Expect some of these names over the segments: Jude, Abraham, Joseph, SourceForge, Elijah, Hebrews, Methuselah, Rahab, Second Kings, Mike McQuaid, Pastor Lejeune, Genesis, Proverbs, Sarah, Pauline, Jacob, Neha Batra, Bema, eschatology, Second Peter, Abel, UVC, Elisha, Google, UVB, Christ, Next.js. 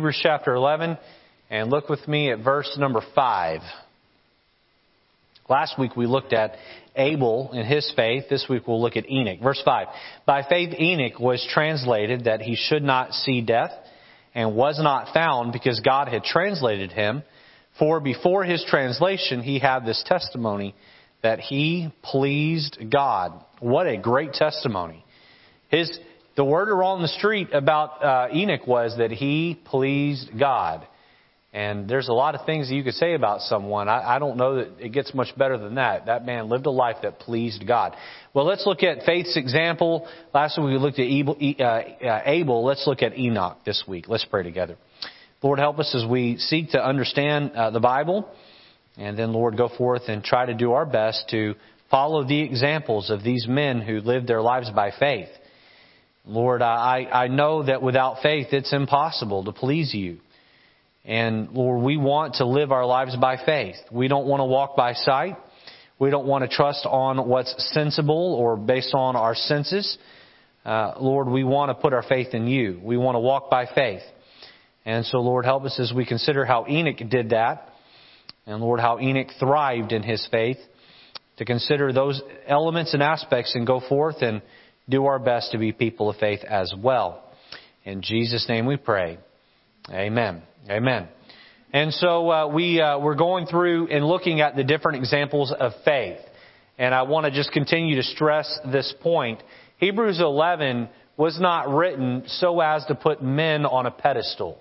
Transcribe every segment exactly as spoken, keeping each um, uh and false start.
Hebrews chapter eleven, and look with me at verse number five. Last week we looked at Abel and his faith. This week we'll look at Enoch. Verse five, by faith Enoch was translated that he should not see death, and was not found because God had translated him. For before his translation he had this testimony that he pleased God. What a great testimony. His The word around the street about uh, Enoch was that he pleased God. And there's a lot of things that you could say about someone. I, I don't know that it gets much better than that. That man lived a life that pleased God. Well, let's look at faith's example. Last week we looked at Abel. Uh, Abel. Let's look at Enoch this week. Let's pray together. Lord, help us as we seek to understand uh, the Bible. And then, Lord, go forth and try to do our best to follow the examples of these men who lived their lives by faith. Lord, I, I know that without faith it's impossible to please you. And Lord, we want to live our lives by faith. We don't want to walk by sight. We don't want to trust on what's sensible or based on our senses. Uh, Lord, we want to put our faith in you. We want to walk by faith. And so, Lord, help us as we consider how Enoch did that. And Lord, how Enoch thrived in his faith. To consider those elements and aspects and go forth and do our best to be people of faith as well. In Jesus' name we pray. Amen. Amen. And so uh, we, uh, we're going through and looking at the different examples of faith. And I want to just continue to stress this point. Hebrews eleven was not written so as to put men on a pedestal.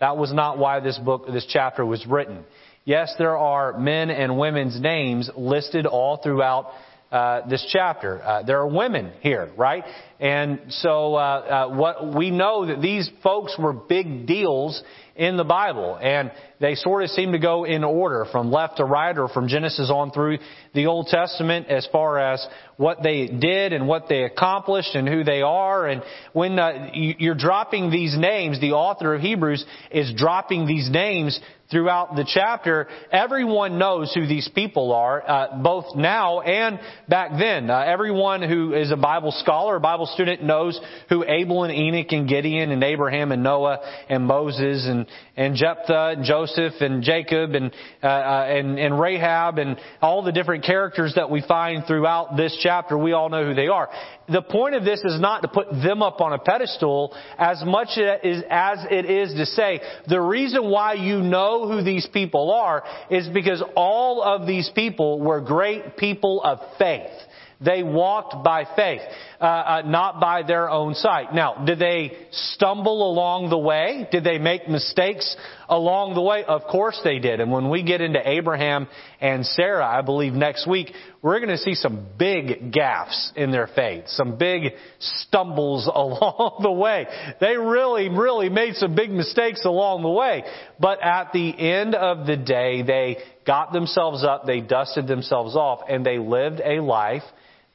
That was not why this book, this chapter was written. Yes, there are men and women's names listed all throughout Uh, this chapter. Uh, there are women here, right? And so uh, uh, what we know that these folks were big deals in the Bible, and they sort of seem to go in order from left to right or from Genesis on through the Old Testament as far as what they did and what they accomplished and who they are. And when uh, you're dropping these names, the author of Hebrews is dropping these names throughout the chapter. Everyone knows who these people are, uh, both now and back then. Uh, everyone who is a Bible scholar, a Bible student knows who Abel and Enoch and Gideon and Abraham and Noah and Moses and, and Jephthah and Joseph and Jacob and, uh, uh, and, and Rahab and all the different characters that we find throughout this chapter. We all know who they are. The point of this is not to put them up on a pedestal as much as, as it is to say the reason why you know who these people are is because all of these people were great people of faith. They walked by faith, uh, uh, not by their own sight. Now, did they stumble along the way? Did they make mistakes along the way? Of course they did. And when we get into Abraham and Sarah, I believe next week, we're going to see some big gaffes in their faith, some big stumbles along the way. They really, really made some big mistakes along the way. But at the end of the day, they got themselves up, they dusted themselves off, and they lived a life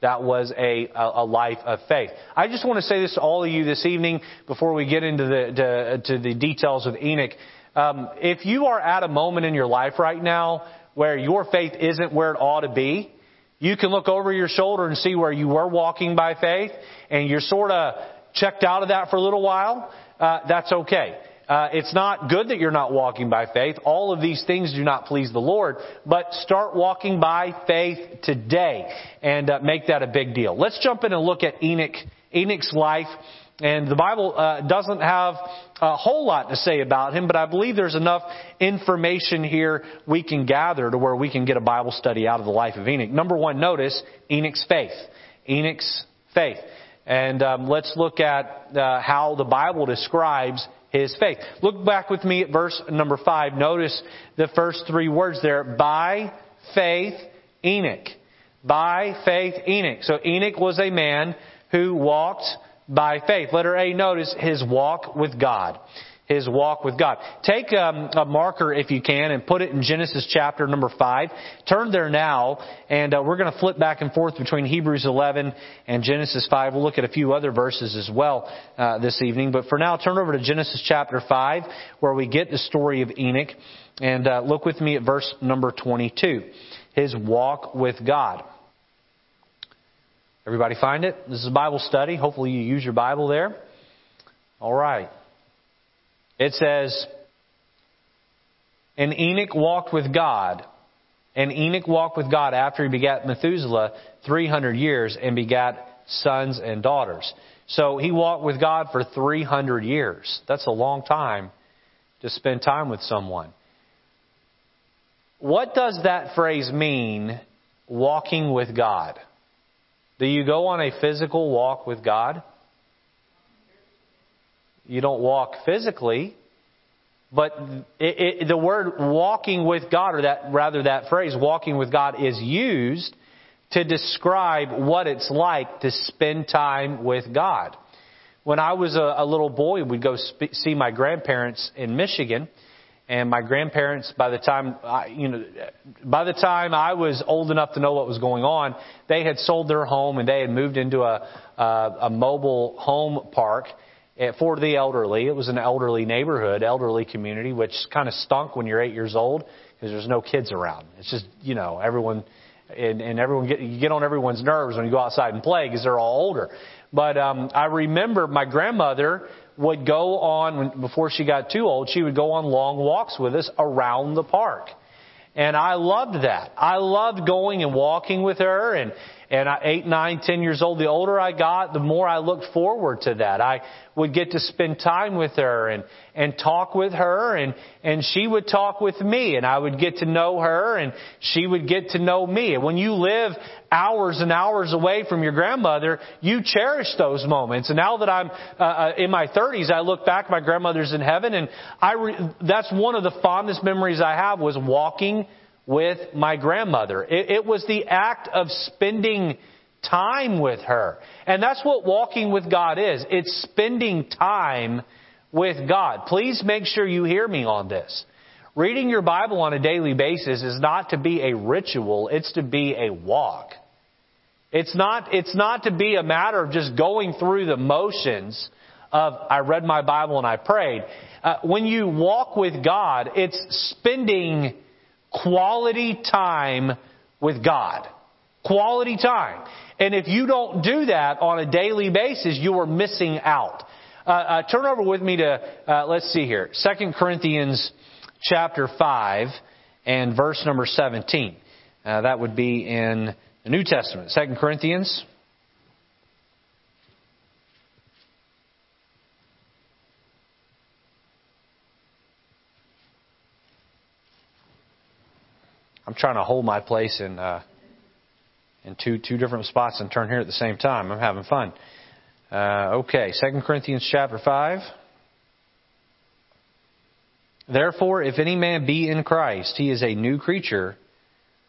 that was a, a, a life of faith. I just want to say this to all of you this evening before we get into the to, to the details of Enoch. Um, if you are at a moment in your life right now where your faith isn't where it ought to be, you can look over your shoulder and see where you were walking by faith, and you're sort of checked out of that for a little while. Uh, that's okay. Uh, it's not good that you're not walking by faith. All of these things do not please the Lord, but start walking by faith today and uh, make that a big deal. Let's jump in and look at Enoch, Enoch's life. And the Bible uh, doesn't have a whole lot to say about him, but I believe there's enough information here we can gather to where we can get a Bible study out of the life of Enoch. Number one, notice Enoch's faith. Enoch's faith. And um, let's look at uh, how the Bible describes his faith. Look back with me at verse number five. Notice the first three words there. By faith, Enoch. By faith, Enoch. So Enoch was a man who walked by faith. Letter A, notice his walk with God. His walk with God. Take um, a marker, if you can, and put it in Genesis chapter number five. Turn there now, and uh, we're going to flip back and forth between Hebrews eleven and Genesis five. We'll look at a few other verses as well uh, this evening. But for now, turn over to Genesis chapter five, where we get the story of Enoch. And uh, look with me at verse number twenty-two. His walk with God. Everybody find it? This is a Bible study. Hopefully you use your Bible there. All right. It says, and Enoch walked with God. And Enoch walked with God after he begat Methuselah three hundred years and begat sons and daughters. So he walked with God for three hundred years. That's a long time to spend time with someone. What does that phrase mean, walking with God? Do you go on a physical walk with God? You don't walk physically, but it, it, the word walking with God, or that rather that phrase, walking with God, is used to describe what it's like to spend time with God. When I was a, a little boy, we'd go sp- see my grandparents in Michigan. And my grandparents, by the time I, you know, by the time I was old enough to know what was going on, they had sold their home and they had moved into a a, a mobile home park for the elderly. It was an elderly neighborhood, elderly community, which kind of stunk when you're eight years old because there's no kids around. It's just, you know, everyone and, and everyone get, you get on everyone's nerves when you go outside and play because they're all older. But um, I remember my grandmother would go on, before she got too old, she would go on long walks with us around the park. And I loved that. I loved going and walking with her. And, and I, eight, nine, ten years old, the older I got, the more I looked forward to that. I would get to spend time with her and, and talk with her. And, and she would talk with me. And I would get to know her. And she would get to know me. And when you live hours and hours away from your grandmother, you cherish those moments. And now that I'm uh, in my thirties, I look back, my grandmother's in heaven. And I re- that's one of the fondest memories I have, was walking with my grandmother. It, it was the act of spending time with her. And that's what walking with God is. It's spending time with God. Please make sure you hear me on this. Reading your Bible on a daily basis is not to be a ritual. It's to be a walk. It's not, it's not to be a matter of just going through the motions of, I read my Bible and I prayed. Uh, when you walk with God, it's spending quality time with God. Quality time. And if you don't do that on a daily basis, you are missing out. Uh, uh, turn over with me to, uh, let's see here, Second Corinthians chapter five and verse number seventeen. Uh, that would be in the New Testament. Second Corinthians. I'm trying to hold my place in uh, in two two different spots and turn here at the same time. I'm having fun. Uh, okay, Second Corinthians chapter five. Therefore, if any man be in Christ, he is a new creature.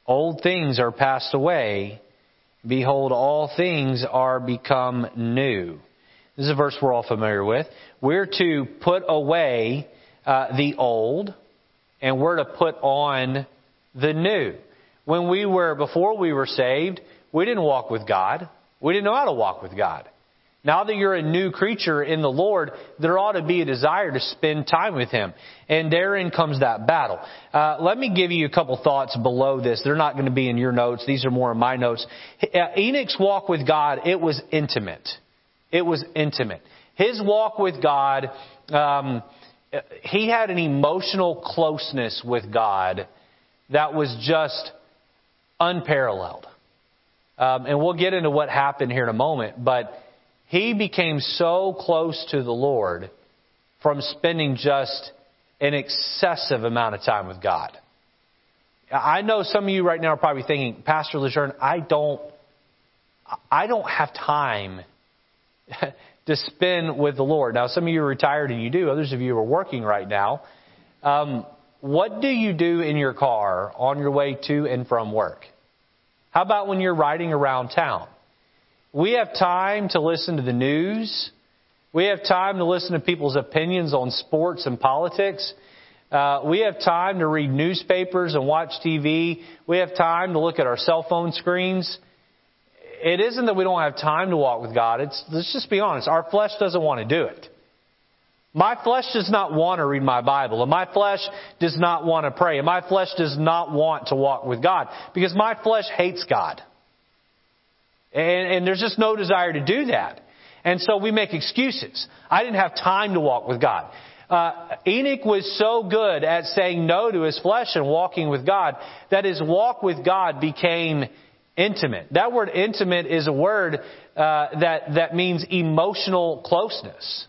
Old things are passed away. Behold, all things are become new. This is a verse we're all familiar with. We're to put away uh, the old, and we're to put on the new. When we were, before we were saved, we didn't walk with God. We didn't know how to walk with God. Now that you're a new creature in the Lord, there ought to be a desire to spend time with Him. And therein comes that battle. Uh, let me give you a couple thoughts below this. They're not going to be in your notes. These are more in my notes. Enoch's walk with God, it was intimate. It was intimate. His walk with God, um, he had an emotional closeness with God that was just unparalleled. Um, and we'll get into what happened here in a moment, but he became so close to the Lord from spending just an excessive amount of time with God. I know some of you right now are probably thinking, Pastor Lejeune, I don't, I don't have time to spend with the Lord. Now, some of you are retired and you do. Others of you are working right now. Um, what do you do in your car on your way to and from work? How about when you're riding around town? We have time to listen to the news. We have time to listen to people's opinions on sports and politics. Uh, we have time to read newspapers and watch T V. We have time to look at our cell phone screens. It isn't that we don't have time to walk with God. It's, let's just be honest. Our flesh doesn't want to do it. My flesh does not want to read my Bible, and my flesh does not want to pray, and my flesh does not want to walk with God, because my flesh hates God. And, and there's just no desire to do that. And so we make excuses. I didn't have time to walk with God. Uh, Uh, Enoch was so good at saying no to his flesh and walking with God that his walk with God became intimate. That word intimate is a word uh, that, that means emotional closeness.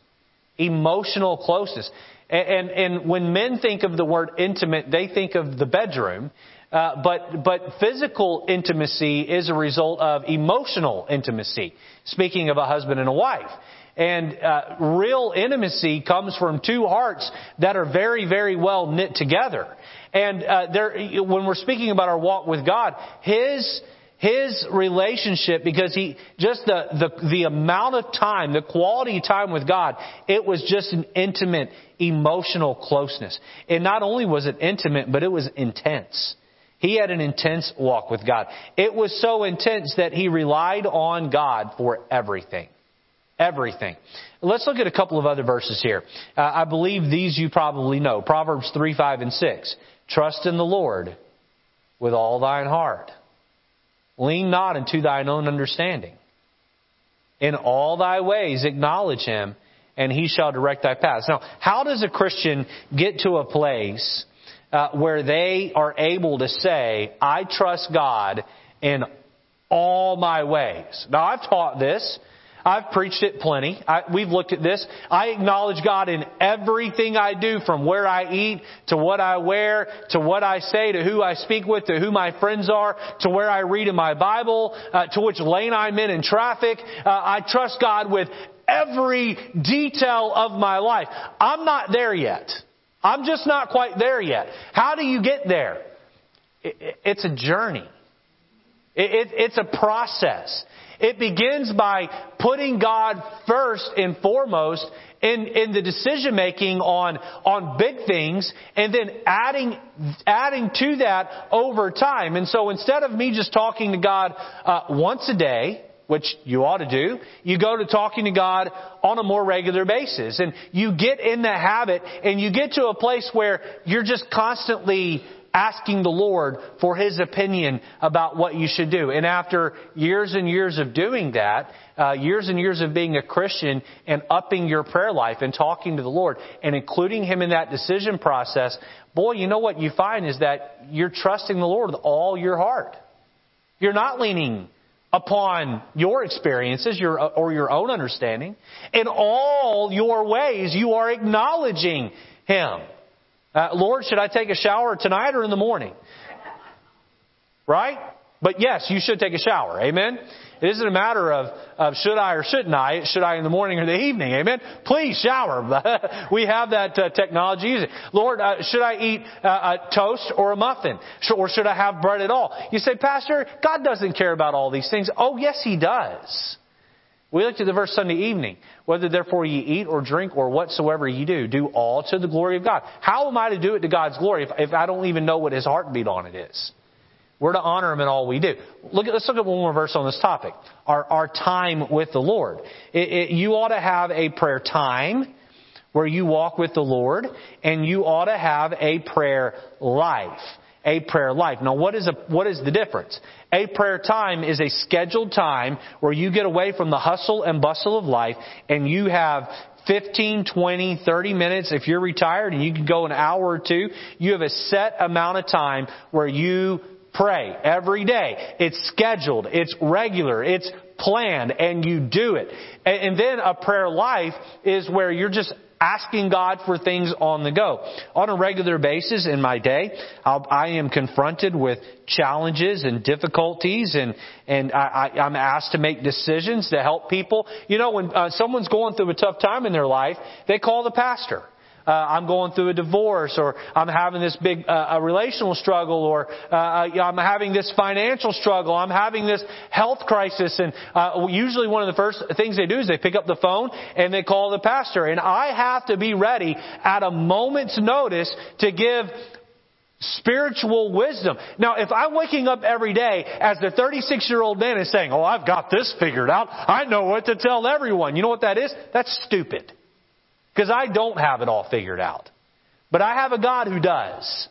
Emotional closeness. And, and, and when men think of the word intimate, they think of the bedroom. Uh, but but physical intimacy is a result of emotional intimacy, speaking of a husband and a wife. And uh, real intimacy comes from two hearts that are very, very well knit together. And uh, there, when we're speaking about our walk with God, His His relationship, because He just the, the the amount of time, the quality time with God, it was just an intimate, emotional closeness. And not only was it intimate, but it was intense. He had an intense walk with God. It was so intense that he relied on God for everything. Everything. Let's look at a couple of other verses here. Uh, I believe these you probably know. Proverbs three, five, and six. Trust in the Lord with all thine heart. Lean not unto thine own understanding. In all thy ways acknowledge him, and he shall direct thy paths. Now, how does a Christian get to a place Uh, where they are able to say, I trust God in all my ways? Now, I've taught this. I've preached it plenty. I, we've looked at this. I acknowledge God in everything I do, from where I eat, to what I wear, to what I say, to who I speak with, to who my friends are, to where I read in my Bible, uh, to which lane I'm in in traffic. Uh, I trust God with every detail of my life. I'm not there yet. I'm just not quite there yet. How do you get there? It's a journey. It's a process. It begins by putting God first and foremost in, in the decision making on, on big things, and then adding, adding to that over time. And so instead of me just talking to God uh, once a day, which you ought to do, you go to talking to God on a more regular basis. And you get in the habit, and you get to a place where you're just constantly asking the Lord for His opinion about what you should do. And after years and years of doing that, uh, years and years of being a Christian and upping your prayer life and talking to the Lord and including Him in that decision process, boy, you know what you find is that you're trusting the Lord with all your heart. You're not leaning upon your experiences your, or your own understanding. In all your ways, you are acknowledging Him. Uh, Lord, should I take a shower tonight or in the morning? Right? But yes, you should take a shower. Amen? It isn't a matter of, of should I or shouldn't I. Should I in the morning or the evening? Amen? Please shower. We have that uh, technology. Lord, uh, should I eat uh, a toast or a muffin? Should, or should I have bread at all? You say, Pastor, God doesn't care about all these things. Oh, yes, He does. We looked at the verse Sunday evening. Whether therefore ye eat or drink or whatsoever ye do, do all to the glory of God. How am I to do it to God's glory if, if I don't even know what His heartbeat on it is? We're to honor Him in all we do. Look, let's look at one more verse on this topic. Our, our time with the Lord. It, it, you ought to have a prayer time where you walk with the Lord, and you ought to have a prayer life. A prayer life. Now, what is, a, what is the difference? A prayer time is a scheduled time where you get away from the hustle and bustle of life, and you have fifteen, twenty, thirty minutes. If you're retired and you can go an hour or two, you have a set amount of time where you pray every day. It's scheduled. It's regular. It's planned. And you do it. And then a prayer life is where you're just asking God for things on the go. On a regular basis in my day, I'll, I am confronted with challenges and difficulties, and, and I, I, I'm asked to make decisions to help people. You know, when uh, someone's going through a tough time in their life, they call the pastor. Uh, I'm going through a divorce, or I'm having this big uh, a relational struggle, or uh, I'm having this financial struggle, I'm having this health crisis. And uh, usually one of the first things they do is they pick up the phone and they call the pastor. And I have to be ready at a moment's notice to give spiritual wisdom. Now, if I'm waking up every day as the thirty-six-year-old man is saying, oh, I've got this figured out, I know what to tell everyone. You know what that is? That's stupid. Because I don't have it all figured out. But I have a God who does.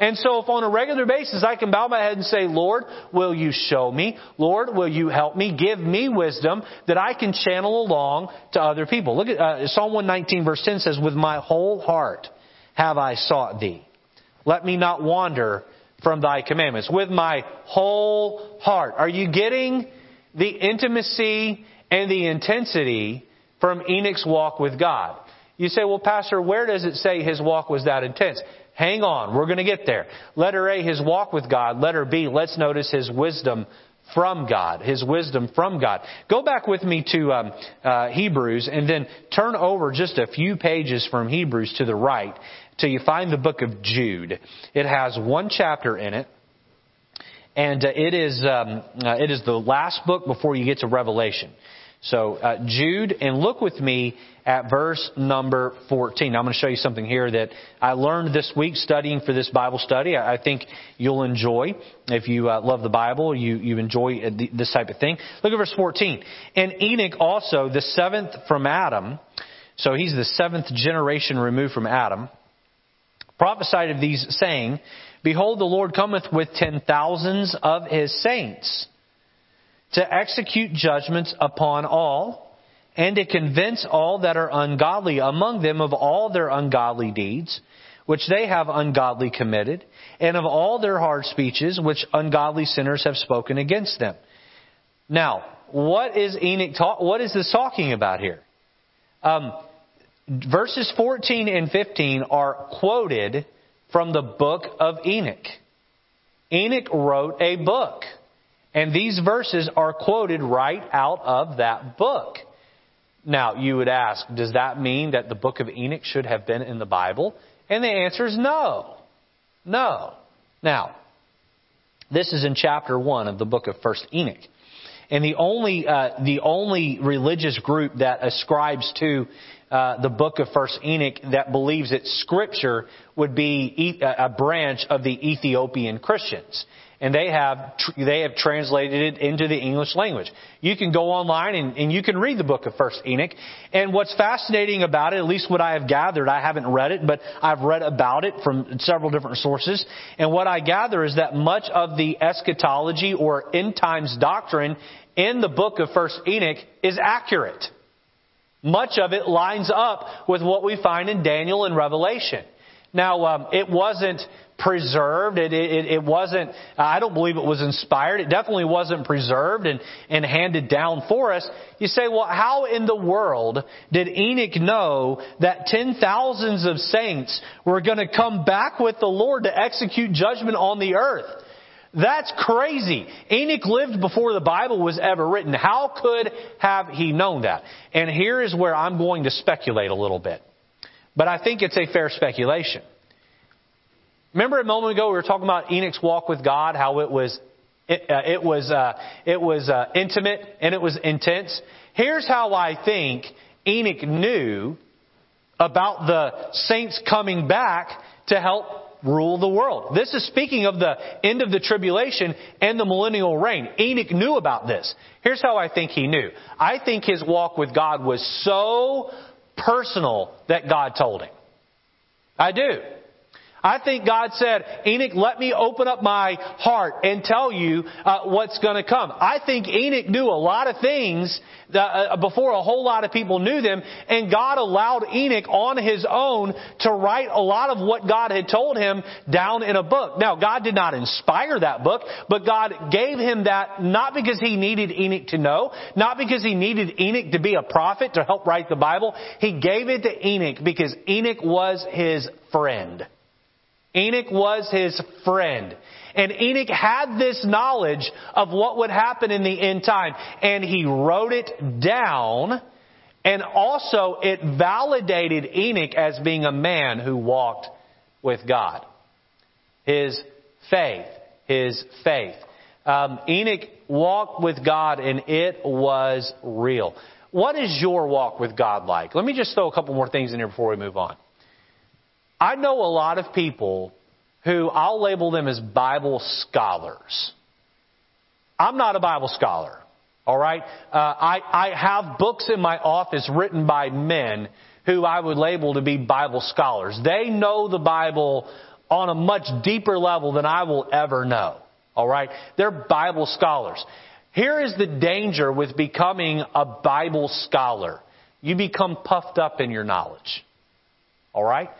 And so if on a regular basis I can bow my head and say, Lord, will you show me? Lord, will you help me? Give me wisdom that I can channel along to other people. Look at uh, Psalm one nineteen verse ten says, with my whole heart have I sought thee. Let me not wander from thy commandments. With my whole heart. Are you getting the intimacy and the intensity from Enoch's walk with God? You say, well, Pastor, where does it say his walk was that intense? Hang on, we're going to get there. Letter A, his walk with God. Letter B, let's notice his wisdom from God. His wisdom from God. Go back with me to um, uh, Hebrews and then turn over just a few pages from Hebrews to the right till you find the book of Jude. It has one chapter in it, and uh, it is um, uh, it is the last book before you get to Revelation. So uh, Jude, and look with me at verse number fourteen. Now, I'm going to show you something here that I learned this week studying for this Bible study. I, I think you'll enjoy if you uh, love the Bible. You you enjoy uh, th- this type of thing. Look at verse fourteen. And Enoch also, the seventh from Adam, so he's the seventh generation removed from Adam, prophesied of these, saying, behold, the Lord cometh with ten thousands of his saints, to execute judgments upon all, and to convince all that are ungodly among them of all their ungodly deeds, which they have ungodly committed, and of all their hard speeches, which ungodly sinners have spoken against them. Now, what is Enoch talk, what is this talking about here? Um, verses fourteen and fifteen are quoted from the book of Enoch. Enoch wrote a book. And these verses are quoted right out of that book. Now, you would ask, does that mean that the book of Enoch should have been in the Bible? And the answer is no. No. Now, this is in chapter one of the book of First Enoch. And the only uh, the only religious group that ascribes to uh, the book of First Enoch that believes it's Scripture would be a branch of the Ethiopian Christians. And they have they have translated it into the English language. You can go online and, and you can read the book of First Enoch. And what's fascinating about it, at least what I have gathered, I haven't read it, but I've read about it from several different sources. And what I gather is that much of the eschatology or end times doctrine in the book of First Enoch is accurate. Much of it lines up with what we find in Daniel and Revelation. Now, um, it wasn't preserved. It, it, it wasn't, I don't believe it was inspired. It definitely wasn't preserved and, and handed down for us. You say, well, how in the world did Enoch know that ten thousands of saints were going to come back with the Lord to execute judgment on the earth? That's crazy. Enoch lived before the Bible was ever written. How could have he known that? And here is where I'm going to speculate a little bit. But I think it's a fair speculation. Remember a moment ago we were talking about Enoch's walk with God, how it was it, uh, it was uh, it was uh, intimate and it was intense. Here's how I think Enoch knew about the saints coming back to help rule the world. This is speaking of the end of the tribulation and the millennial reign. Enoch knew about this. Here's how I think he knew. I think his walk with God was so personal that God told him. I do. I think God said, Enoch, let me open up my heart and tell you uh, what's going to come. I think Enoch knew a lot of things that, uh, before a whole lot of people knew them, and God allowed Enoch on his own to write a lot of what God had told him down in a book. Now, God did not inspire that book, but God gave him that not because he needed Enoch to know, not because he needed Enoch to be a prophet to help write the Bible. He gave it to Enoch because Enoch was his friend. Enoch was his friend. And Enoch had this knowledge of what would happen in the end time. And he wrote it down. And also it validated Enoch as being a man who walked with God. His faith. His faith. Um, Enoch walked with God and it was real. What is your walk with God like? Let me just throw a couple more things in here before we move on. I know a lot of people who I'll label them as Bible scholars. I'm not a Bible scholar, all right? Uh, I, I have books in my office written by men who I would label to be Bible scholars. They know the Bible on a much deeper level than I will ever know. All right? They're Bible scholars. Here is the danger with becoming a Bible scholar. You become puffed up in your knowledge. All right?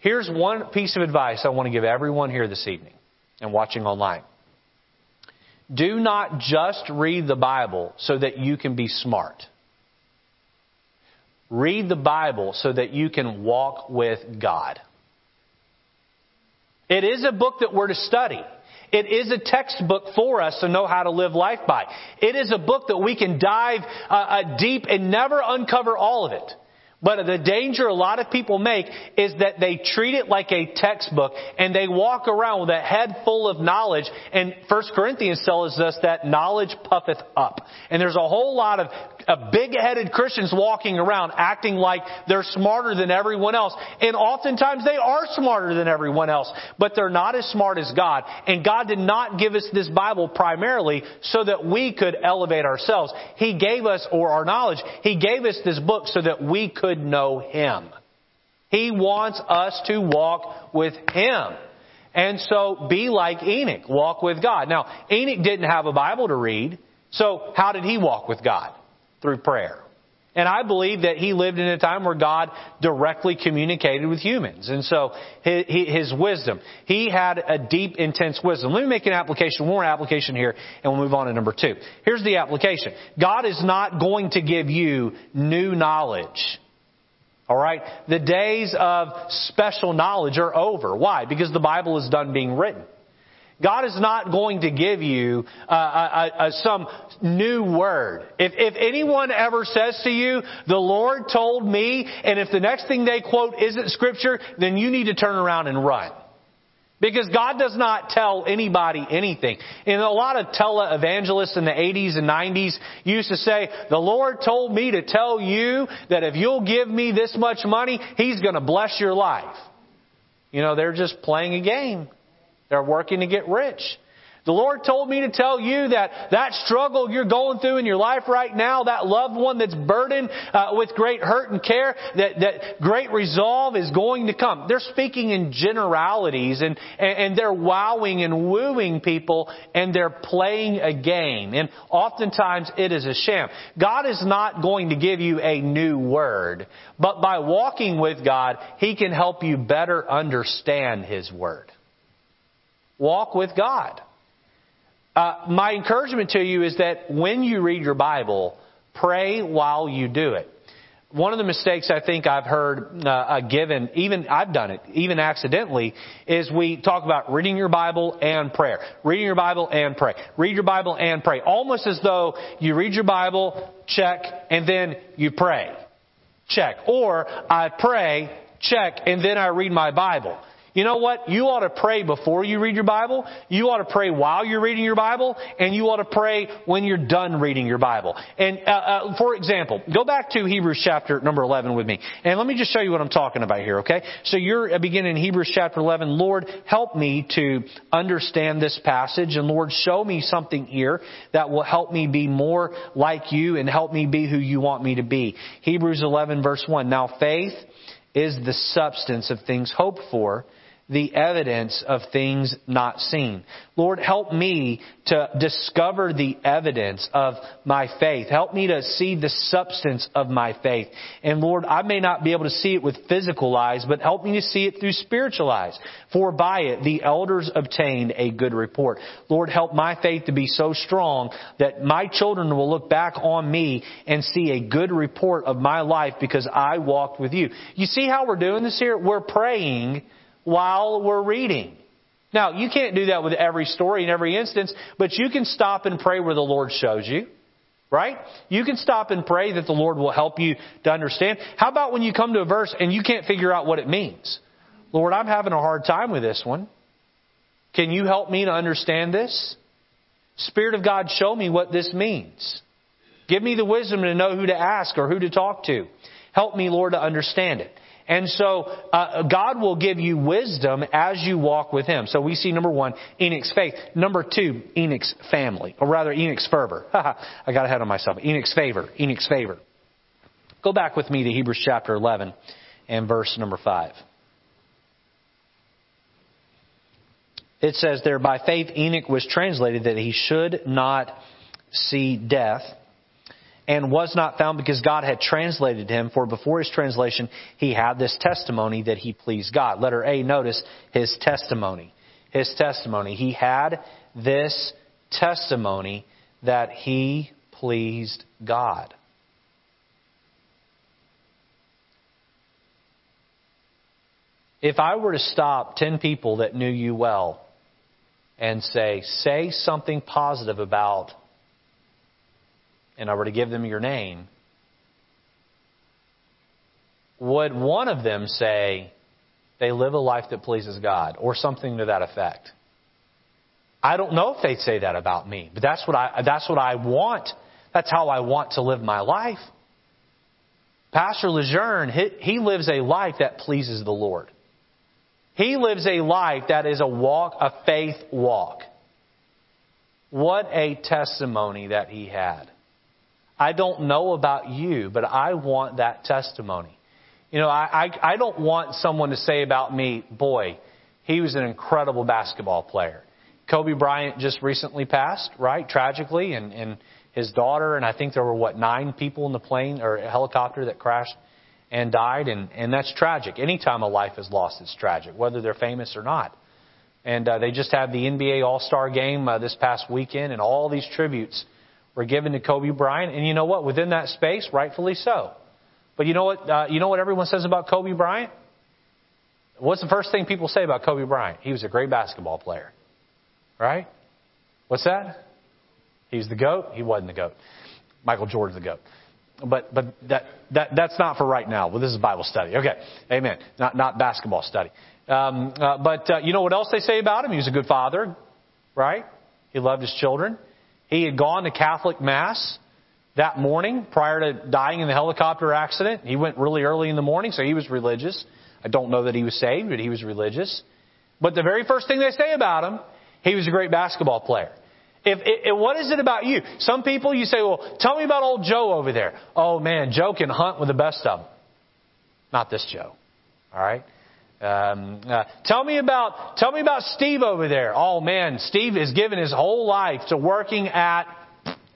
Here's one piece of advice I want to give everyone here this evening and watching online. Do not just read the Bible so that you can be smart. Read the Bible so that you can walk with God. It is a book that we're to study. It is a textbook for us to know how to live life by. It is a book that we can dive uh, deep and never uncover all of it. But the danger a lot of people make is that they treat it like a textbook and they walk around with a head full of knowledge. And First Corinthians tells us that knowledge puffeth up. And there's a whole lot of uh, big-headed Christians walking around acting like they're smarter than everyone else. And oftentimes they are smarter than everyone else, but they're not as smart as God. And God did not give us this Bible primarily so that we could elevate ourselves. He gave us, or our knowledge, He gave us this book so that we could know Him. He wants us to walk with Him. And so be like Enoch, walk with God. Now, Enoch didn't have a Bible to read, so how did he walk with God? Through prayer. And I believe that he lived in a time where God directly communicated with humans. And so his, his wisdom, he had a deep, intense wisdom. Let me make an application, one more application here, and we'll move on to number two. Here's the application. God is not going to give you new knowledge. All right? The days of special knowledge are over. Why? Because the Bible is done being written. God is not going to give you uh, uh, uh, some new word. If, if anyone ever says to you, the Lord told me, and if the next thing they quote isn't Scripture, then you need to turn around and run. Because God does not tell anybody anything. And a lot of televangelists in the eighties and nineties used to say, the Lord told me to tell you that if you'll give me this much money, He's going to bless your life. You know, they're just playing a game. They're working to get rich. The Lord told me to tell you that that struggle you're going through in your life right now, that loved one that's burdened uh, with great hurt and care, that, that great resolve is going to come. They're speaking in generalities and, and, and they're wowing and wooing people and they're playing a game. And oftentimes it is a sham. God is not going to give you a new word, but by walking with God, He can help you better understand His word. Walk with God. Uh, my encouragement to you is that when you read your Bible, pray while you do it. One of the mistakes I think I've heard uh, uh, given, even I've done it, even accidentally, is we talk about reading your Bible and prayer. Reading your Bible and pray. Read your Bible and pray. Almost as though you read your Bible, check, and then you pray, check. Or I pray, check, and then I read my Bible. You know what? You ought to pray before you read your Bible. You ought to pray while you're reading your Bible. And you ought to pray when you're done reading your Bible. And uh, uh, for example, go back to Hebrews chapter number eleven with me. And let me just show you what I'm talking about here, okay? So you're beginning in Hebrews chapter eleven. Lord, help me to understand this passage. And Lord, show me something here that will help me be more like You and help me be who You want me to be. Hebrews eleven verse one. Now faith is the substance of things hoped for, the evidence of things not seen. Lord, help me to discover the evidence of my faith. Help me to see the substance of my faith. And Lord, I may not be able to see it with physical eyes, but help me to see it through spiritual eyes. For by it, the elders obtained a good report. Lord, help my faith to be so strong that my children will look back on me and see a good report of my life because I walked with You. You see how we're doing this here? We're praying while we're reading. Now, you can't do that with every story and every instance, but you can stop and pray where the Lord shows you, right? You can stop and pray that the Lord will help you to understand. How about when you come to a verse and you can't figure out what it means? Lord, I'm having a hard time with this one. Can You help me to understand this? Spirit of God, show me what this means. Give me the wisdom to know who to ask or who to talk to. Help me, Lord, to understand it. And so uh, God will give you wisdom as you walk with Him. So we see, number one, Enoch's faith. Number two, Enoch's family, or rather Enoch's fervor. I got ahead of myself. Enoch's favor, Enoch's favor. Go back with me to Hebrews chapter eleven and verse number five. it says there, by faith Enoch was translated that he should not see death, and was not found because God had translated him, for before his translation he had this testimony that he pleased God. Letter A, notice his testimony. His testimony. He had this testimony that he pleased God. If I were to stop ten people that knew you well and say, say something positive about, and I were to give them your name, would one of them say they live a life that pleases God or something to that effect? I don't know if they'd say that about me, but that's what I, that's what I want. That's how I want to live my life. Pastor Lejeune, he, he lives a life that pleases the Lord. He lives a life that is a walk, a faith walk. What a testimony that he had. I don't know about you, but I want that testimony. You know, I, I, I don't want someone to say about me, boy, he was an incredible basketball player. Kobe Bryant just recently passed, right, tragically, and, and his daughter, and I think there were, what, nine people in the plane or helicopter that crashed and died, and, and that's tragic. Anytime a life is lost, it's tragic, whether they're famous or not. And uh, they just had the N B A All-Star Game uh, this past weekend, and all these tributes were given to Kobe Bryant. And you know what? Within that space, rightfully so. But you know what? Uh, you know what everyone says about Kobe Bryant? What's the first thing people say about Kobe Bryant? He was a great basketball player, right? What's that? He's the GOAT. He wasn't the GOAT. Michael Jordan's the GOAT. But but that that that's not for right now. Well, this is Bible study. Okay, amen. Not not basketball study. Um, uh, but uh, you know what else they say about him? He was a good father, right? He loved his children. He had gone to Catholic Mass that morning prior to dying in the helicopter accident. He went really early in the morning, so he was religious. I don't know that he was saved, but he was religious. But the very first thing they say about him, he was a great basketball player. If, if what is it about you? Some people, you say, well, tell me about old Joe over there. Oh, man, Joe can hunt with the best of them. Not this Joe, all right? Um, uh, tell me about tell me about Steve over there. Oh, man, Steve has given his whole life to working at,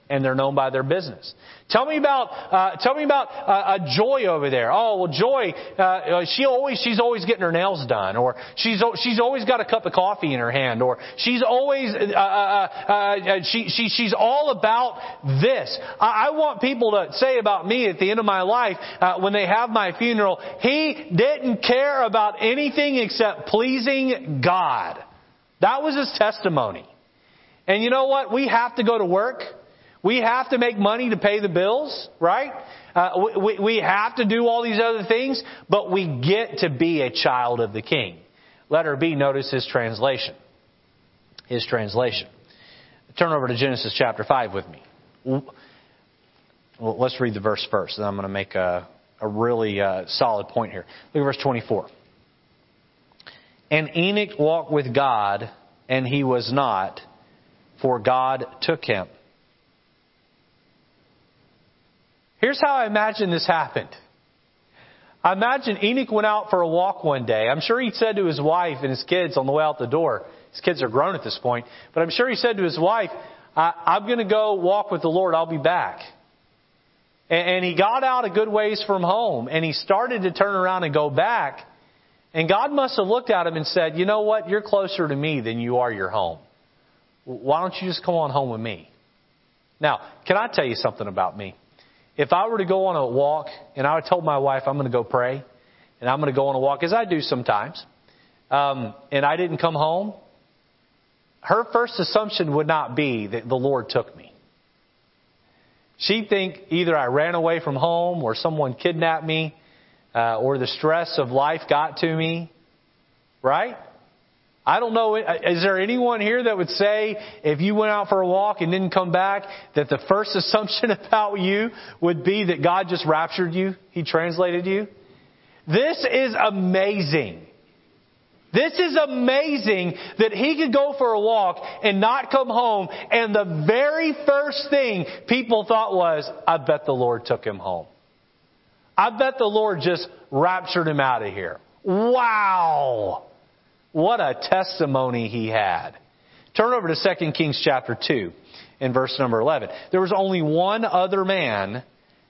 and they're known by their business. Tell me about uh, tell me about uh, a Joy over there. Oh, well, Joy, uh, she always she's always getting her nails done, or she's she's always got a cup of coffee in her hand, or she's always uh, uh, uh, she she she's all about this. I, I want people to say about me at the end of my life uh, when they have my funeral, he didn't care about anything except pleasing God. That was his testimony. And you know what? We have to go to work. We have to make money to pay the bills, right? Uh, we, we have to do all these other things, but we get to be a child of the King. Letter B, notice his translation. His translation. Turn over to Genesis chapter five with me. Well, let's read the verse first, and I'm going to make a, a really uh, solid point here. Look at verse twenty-four. And Enoch walked with God, and he was not, for God took him. Here's how I imagine this happened. I imagine Enoch went out for a walk one day. I'm sure he said to his wife and his kids on the way out the door, his kids are grown at this point, but I'm sure he said to his wife, I, I'm going to go walk with the Lord. I'll be back. And, and he got out a good ways from home, and he started to turn around and go back. And God must have looked at him and said, you know what? You're closer to me than you are your home. Why don't you just come on home with me? Now, can I tell you something about me? If I were to go on a walk, and I told my wife I'm going to go pray, and I'm going to go on a walk, as I do sometimes, um, and I didn't come home, her first assumption would not be that the Lord took me. She'd think either I ran away from home, or someone kidnapped me, uh, or the stress of life got to me, right? I don't know, is there anyone here that would say if you went out for a walk and didn't come back that the first assumption about you would be that God just raptured you? He translated you? This is amazing. This is amazing that he could go for a walk and not come home, and the very first thing people thought was, I bet the Lord took him home. I bet the Lord just raptured him out of here. Wow! What a testimony he had. Turn over to Second Kings chapter two in verse number eleven. There was only one other man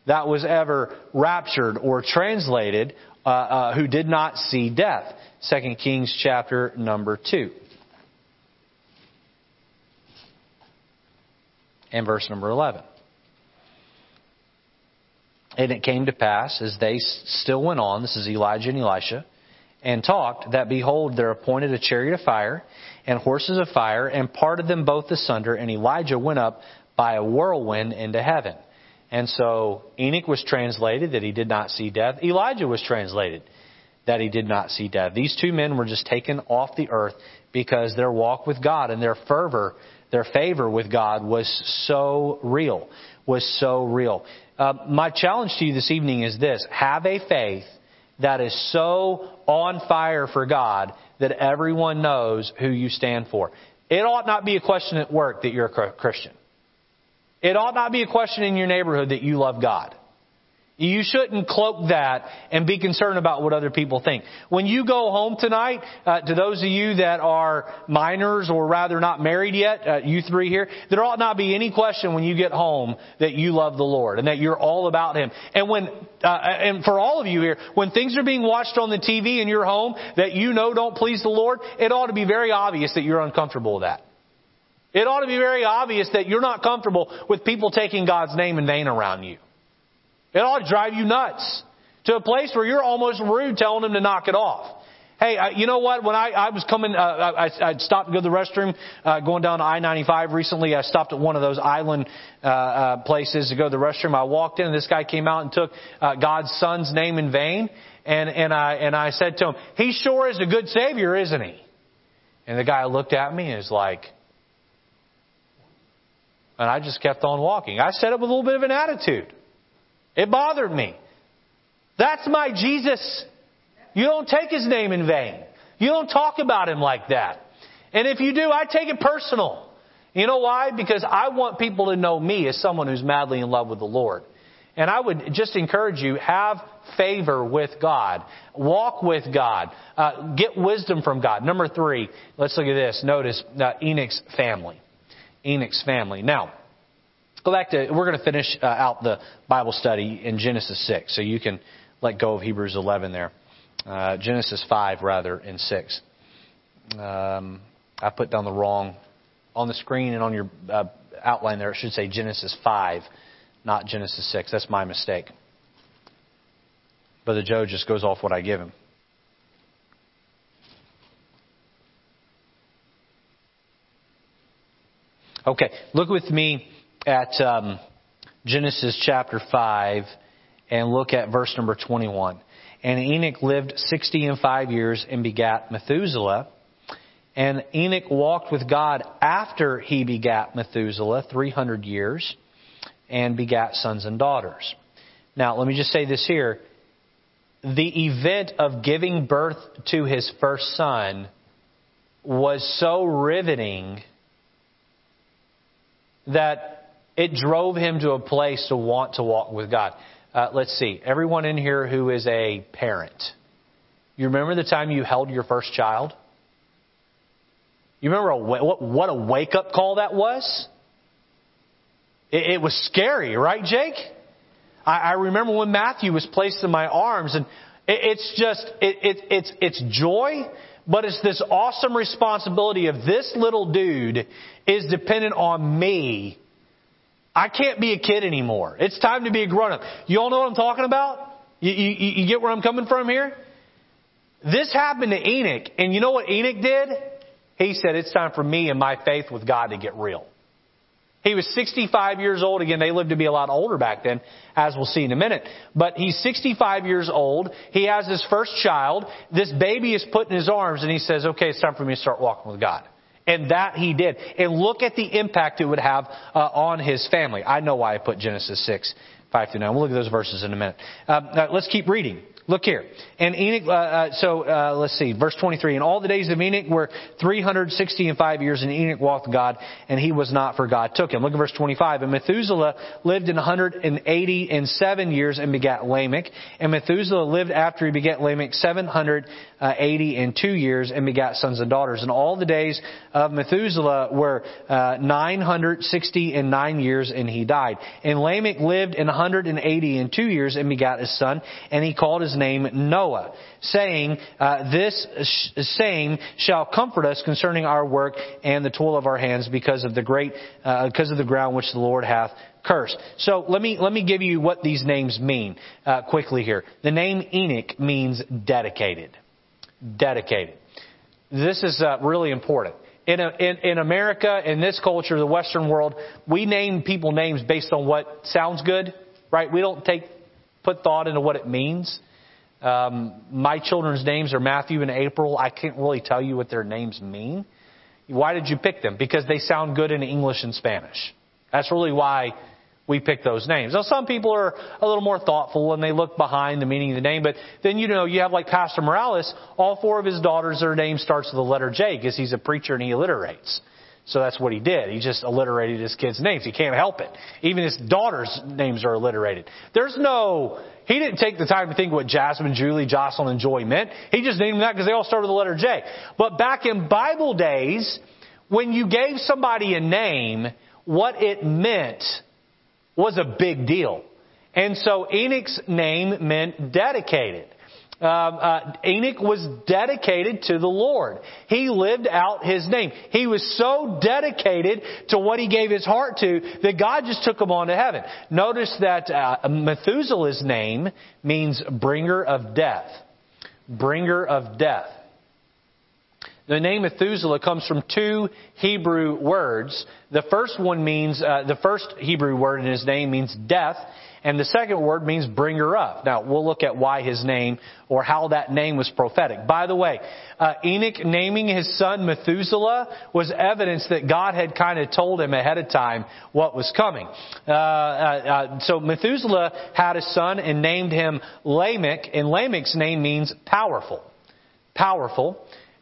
that was ever raptured or translated uh, uh, who did not see death. Second Kings chapter number two. And verse number eleven. And it came to pass, as they still went on, this is Elijah and Elisha, and talked, that behold, there appointed a chariot of fire, and horses of fire, and parted them both asunder, and Elijah went up by a whirlwind into heaven. And so Enoch was translated that he did not see death. Elijah was translated that he did not see death. These two men were just taken off the earth because their walk with God and their fervor, their favor with God was so real, was so real. Uh, my challenge to you this evening is this. Have a faith that is so on fire for God that everyone knows who you stand for. It ought not be a question at work that you're a Christian. It ought not be a question in your neighborhood that you love God. You shouldn't cloak that and be concerned about what other people think. When you go home tonight, uh, to those of you that are minors or rather not married yet, uh, you three here, there ought not be any question when you get home that you love the Lord and that you're all about Him. And when, uh, and for all of you here, when things are being watched on the T V in your home that you know don't please the Lord, it ought to be very obvious that you're uncomfortable with that. It ought to be very obvious that you're not comfortable with people taking God's name in vain around you. It ought to drive you nuts to a place where you're almost rude telling them to knock it off. Hey, uh, you know what? When I, I was coming, uh, I, I stopped to go to the restroom, uh, going down to I ninety-five recently. I stopped at one of those island uh, uh, places to go to the restroom. I walked in and this guy came out and took uh, God's Son's name in vain. And, and, I, and I said to him, he sure is a good Savior, isn't he? And the guy looked at me and was like, and I just kept on walking. I said it with a little bit of an attitude. It bothered me. That's my Jesus. You don't take His name in vain. You don't talk about Him like that. And if you do, I take it personal. You know why? Because I want people to know me as someone who's madly in love with the Lord. And I would just encourage you, have favor with God. Walk with God. Uh, get wisdom from God. Number three, let's look at this. Notice uh, Enoch's family. Enoch's family. Now, Go back to, we're going to finish uh, out the Bible study in Genesis six, so you can let go of Hebrews eleven there. Uh, Genesis five, rather, and six. Um, I put down the wrong, on the screen and on your uh, outline there, it should say Genesis five, not Genesis six. That's my mistake. Brother Joe just goes off what I give him. Okay, look with me at um, Genesis chapter five and look at verse number twenty-one. And Enoch lived sixty and five years and begat Methuselah. And Enoch walked with God after he begat Methuselah three hundred years and begat sons and daughters. Now, let me just say this here. The event of giving birth to his first son was so riveting that it drove him to a place to want to walk with God. Uh, let's see. Everyone in here who is a parent, you remember the time you held your first child? You remember a, what, what a wake-up call that was? It, it was scary, right, Jake? I, I remember when Matthew was placed in my arms, and it, it's just, it, it, it's it's joy, but it's this awesome responsibility of this little dude is dependent on me. I can't be a kid anymore. It's time to be a grown-up. You all know what I'm talking about? You, you, you get where I'm coming from here? This happened to Enoch. And you know what Enoch did? He said, it's time for me and my faith with God to get real. He was sixty-five years old. Again, they lived to be a lot older back then, as we'll see in a minute. But he's sixty-five years old. He has his first child. This baby is put in his arms. And he says, okay, it's time for me to start walking with God. And that he did. And look at the impact it would have uh, on his family. I know why I put Genesis six, five through nine. We'll look at those verses in a minute. Uh, let's keep reading. Look here. And Enoch, uh, uh, so uh, let's see, verse twenty-three. And all the days of Enoch were three hundred sixty and five years, and Enoch walked with God, and he was not, for God took him. Look at verse twenty-five. And Methuselah lived in one hundred eighty and seven years and begat Lamech. And Methuselah lived after he begat Lamech seven hundred eighty and two years and begat sons and daughters. And all the days of Methuselah were uh, nine hundred sixty and nine years, and he died. And Lamech lived in one hundred eighty and two years and begat his son, and he called his name Noah, saying, uh, this sh- same shall comfort us concerning our work and the toil of our hands, because of the great, uh, because of the ground which the Lord hath cursed. So let me, let me give you what these names mean, uh, quickly here. The name Enoch means dedicated. Dedicated. This is uh, really important. In, a, in, in America, in this culture, the Western world, we name people names based on what sounds good, right? We don't take put thought into what it means. Um, my children's names are Matthew and April. I can't really tell you what their names mean. Why did you pick them? Because they sound good in English and Spanish. That's really why we pick those names. Now, some people are a little more thoughtful and they look behind the meaning of the name. But then, you know, you have like Pastor Morales. All four of his daughters, their name starts with the letter J because he's a preacher and he alliterates. So that's what he did. He just alliterated his kids' names. He can't help it. Even his daughters' names are alliterated. There's no... He didn't take the time to think what Jasmine, Julie, Jocelyn, and Joy meant. He just named them that because they all start with the letter J. But back in Bible days, when you gave somebody a name, what it meant was a big deal. And so Enoch's name meant dedicated. Um, uh, Enoch was dedicated to the Lord. He lived out his name. He was so dedicated to what he gave his heart to that God just took him on to heaven. Notice that uh, Methuselah's name means bringer of death. Bringer of death. The name Methuselah comes from two Hebrew words. The first one means, uh, the first Hebrew word in his name means death, and the second word means bringer of. Now, we'll look at why his name or how that name was prophetic. By the way, uh, Enoch naming his son Methuselah was evidence that God had kind of told him ahead of time what was coming. Uh, uh, uh, so Methuselah had a son and named him Lamech, and Lamech's name means powerful. Powerful.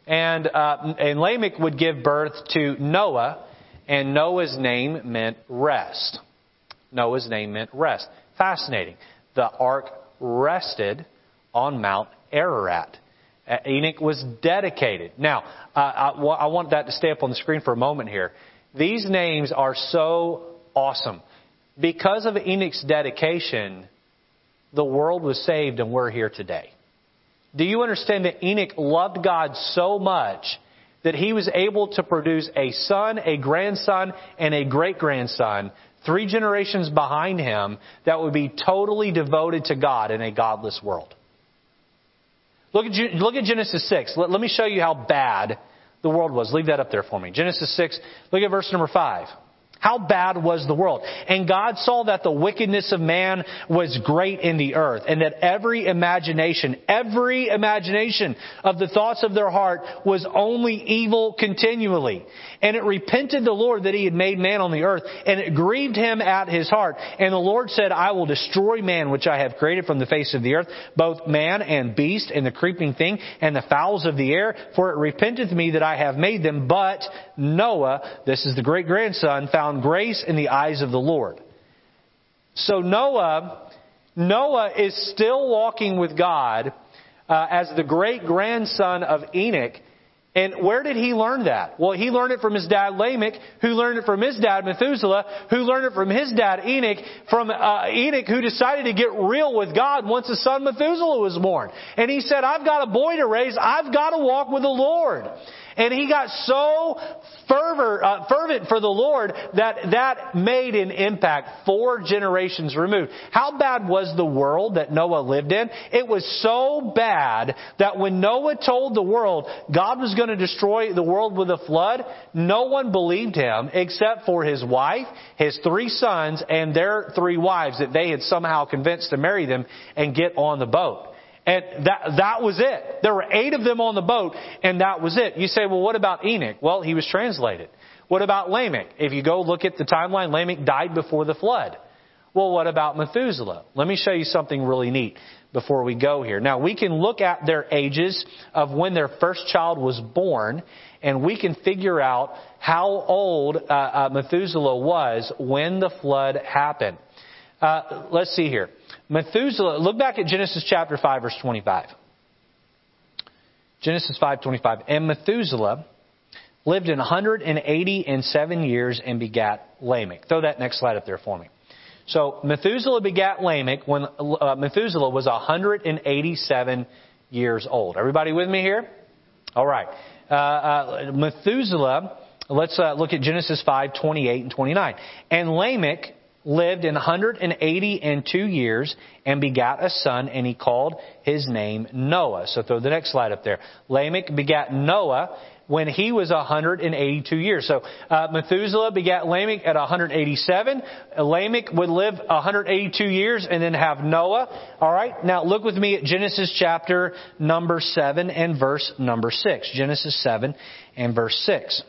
And, uh, and Lamech would give birth to Noah, and Noah's name meant rest. Noah's name meant rest. Fascinating. The ark rested on Mount Ararat. Uh, Enoch was dedicated. Now, uh, I, I want that to stay up on the screen for a moment here. These names are so awesome. Because of Enoch's dedication, the world was saved and we're here today. Do you understand that Enoch loved God so much that he was able to produce a son, a grandson, and a great-grandson, three generations behind him, that would be totally devoted to God in a godless world? Look at, look at Genesis six. Let, let me show you how bad the world was. Leave that up there for me. Genesis six, look at verse number five. How bad was the world? And God saw that the wickedness of man was great in the earth, and that every imagination, every imagination of the thoughts of their heart was only evil continually. And it repented the Lord that he had made man on the earth, and it grieved him at his heart. And the Lord said, I will destroy man, which I have created from the face of the earth, both man and beast, and the creeping thing, and the fowls of the air, for it repenteth me that I have made them. But Noah, this is the great-grandson, found grace in the eyes of the Lord. So Noah, Noah is still walking with God uh, as the great-grandson of Enoch. And where did he learn that? Well, he learned it from his dad Lamech, who learned it from his dad Methuselah, who learned it from his dad Enoch, from uh, Enoch, who decided to get real with God once his son Methuselah was born. And he said, I've got a boy to raise. I've got to walk with the Lord. And he got so fervor, uh, fervent for the Lord that that made an impact four generations removed. How bad was the world that Noah lived in? It was so bad that when Noah told the world God was going to destroy the world with a flood, no one believed him except for his wife, his three sons, and their three wives that they had somehow convinced to marry them and get on the boat. And that that was it. There were eight of them on the boat, and that was it. You say, well, what about Enoch? Well, he was translated. What about Lamech? If you go look at the timeline, Lamech died before the flood. well, what about Methuselah? Let me show you something really neat before we go here. Now, we can look at their ages of when their first child was born, and we can figure out how old uh, uh, Methuselah was when the flood happened. Uh, let's see here. Methuselah, look back at Genesis chapter five, verse twenty-five. Genesis five, twenty-five. And Methuselah lived in one hundred eighty and seven years and begat Lamech. Throw that next slide up there for me. So Methuselah begat Lamech when uh, Methuselah was one hundred eighty-seven years old. Everybody with me here? All right. Uh, uh, Methuselah, let's uh, look at Genesis five, twenty-eight and twenty-nine. And Lamech lived in one hundred eighty and two years and begat a son, and he called his name Noah. So throw the next slide up there. Lamech begat Noah when he was one hundred eighty-two years. So uh, Methuselah begat Lamech at one hundred eighty-seven. Lamech would live one hundred eighty-two years and then have Noah. All right, now look with me at Genesis chapter number seven and verse number six. Genesis seven and verse six.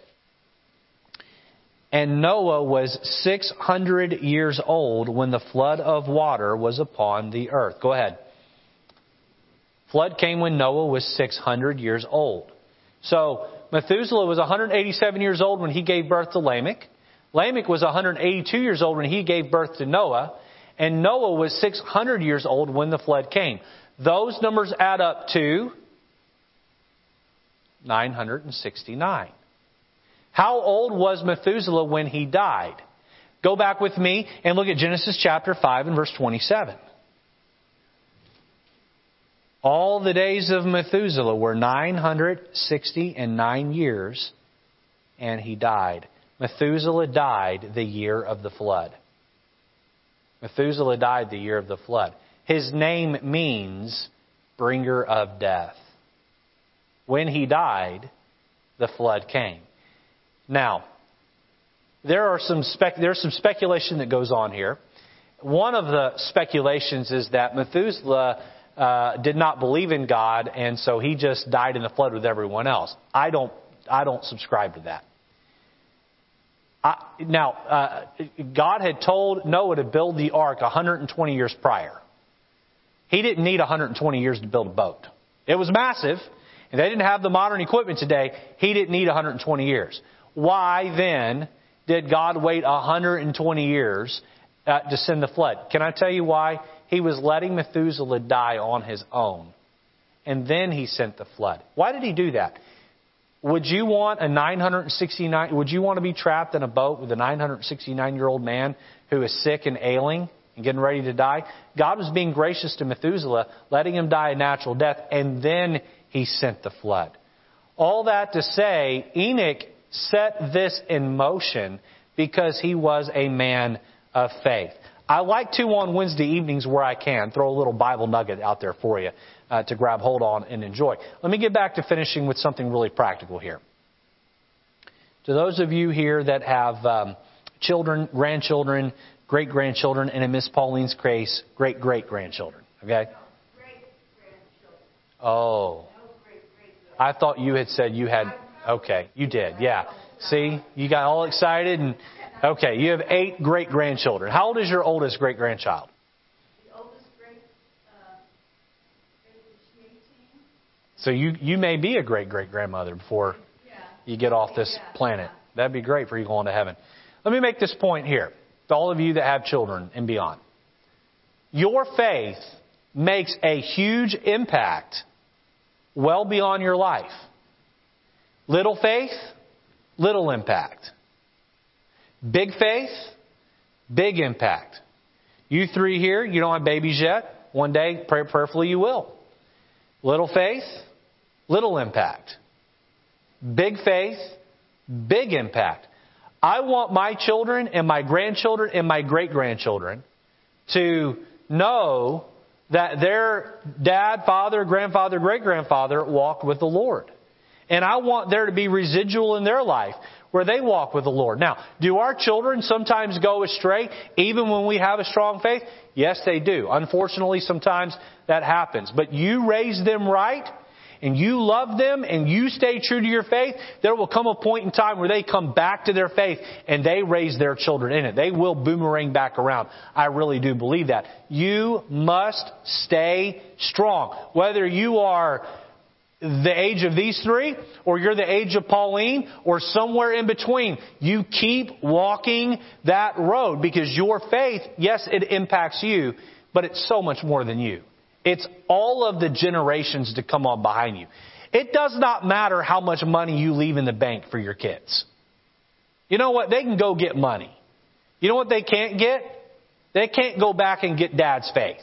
And Noah was six hundred years old when the flood of water was upon the earth. Go ahead. Flood came when Noah was six hundred years old. So Methuselah was one hundred eighty-seven years old when he gave birth to Lamech. Lamech was one hundred eighty-two years old when he gave birth to Noah. And Noah was six hundred years old when the flood came. Those numbers add up to nine hundred sixty-nine. How old was Methuselah when he died? Go back with me and look at Genesis chapter five and verse twenty-seven. All the days of Methuselah were nine hundred sixty and nine years, and he died. Methuselah died the year of the flood. Methuselah died the year of the flood. His name means bringer of death. When he died, the flood came. Now, there are some spec- there's some speculation that goes on here. One of the speculations is that Methuselah uh, did not believe in God, and so he just died in the flood with everyone else. I don't, I don't subscribe to that. I, now, uh, God had told Noah to build the ark one hundred twenty years prior. He didn't need one hundred twenty years to build a boat. It was massive, and they didn't have the modern equipment today. He didn't need one hundred twenty years. Why then did God wait one hundred twenty years uh, to send the flood? Can I tell you why? He was letting Methuselah die on his own. And then he sent the flood. Why did he do that? Would you want a nine hundred sixty-nine, would you want to be trapped in a boat with a nine hundred sixty-nine-year-old man who is sick and ailing and getting ready to die? God was being gracious to Methuselah, letting him die a natural death, and then he sent the flood. All that to say, Enoch set this in motion because he was a man of faith. I like to, on Wednesday evenings where I can, throw a little Bible nugget out there for you uh, to grab hold on and enjoy. Let me get back to finishing with something really practical here. To those of you here that have um, children, grandchildren, great-grandchildren, and in Miss Pauline's case, great-great-grandchildren, okay? Great-grandchildren. Oh. I thought you had said you had... Okay, you did, yeah. See, you got all excited. And okay, you have eight great-grandchildren. How old is your oldest great-grandchild? The oldest great, uh, eighteen. So you, you may be a great-great-grandmother before yeah. you get off this yeah. planet. That'd be great for you going to heaven. Let me make this point here to all of you that have children and beyond. Your faith makes a huge impact well beyond your life. Little faith, little impact. Big faith, big impact. You three here, you don't have babies yet. One day, pray, prayerfully, you will. Little faith, little impact. Big faith, big impact. I want my children and my grandchildren and my great-grandchildren to know that their dad, father, grandfather, great-grandfather walked with the Lord. And I want there to be residual in their life where they walk with the Lord. Now, do our children sometimes go astray even when we have a strong faith? Yes, they do. Unfortunately, sometimes that happens. But you raise them right, and you love them and you stay true to your faith, there will come a point in time where they come back to their faith and they raise their children in it. They will boomerang back around. I really do believe that. You must stay strong. Whether you are the age of these three, or you're the age of Pauline, or somewhere in between, you keep walking that road because your faith, yes, it impacts you, but it's so much more than you. It's all of the generations to come on behind you. It does not matter how much money you leave in the bank for your kids. You know what? They can go get money. You know what they can't get? They can't go back and get Dad's faith